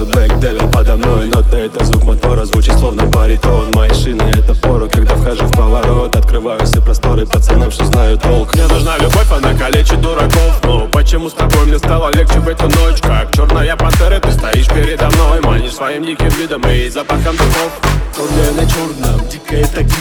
Робот Бэк Девил подо мной. Нота — это звук мотора, звучит словно баритон. Мои шины — это пору, когда вхожу в поворот. Открываю все просторы пацанам, что знают толк. Мне нужна любовь, она калечит дураков. Но почему с тобой мне стало легче в эту ночь? Как черная пантера, ты стоишь передо мной. Манишь своим диким видом и запахом духов. Черная на черном, дикая так дико.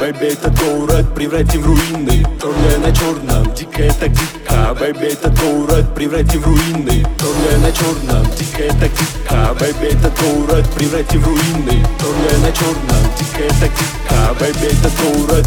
Бэйби, этот город превратим в руины. Черная на черном, дикая так дико. Бэйби, этот город превратим в руины. Черная на черном, дикая так дико. Бэйби, этот город превратим в руины. Черная на черном, дикая так дико. Бэйби, этот город.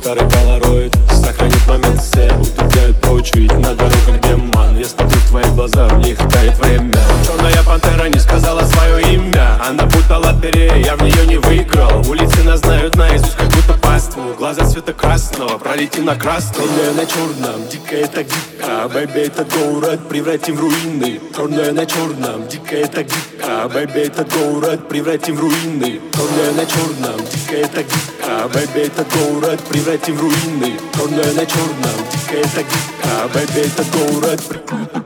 Старый полароид сохранит момент, все утопляют прочь, ведь на дорогах демон. Я смотрю в твои глаза, в них тает время. Черная пантера не сказала свое имя. Она путала лотерею, я в нее не выиграл. Улицы нас знают наизусть, как будто паству. Глаза цвета красного, пролети на красном. Черная на черном, дикая так дико. Бэйби, этот город превратим в руины. Черная на черном, дикая так дико. Бэйби, этот город превратим в руины. Черная на черном, дикая так дико. Бэйби, этот город превратим в руины. Черная на черном, дикая так дико. Бэйби, этот город.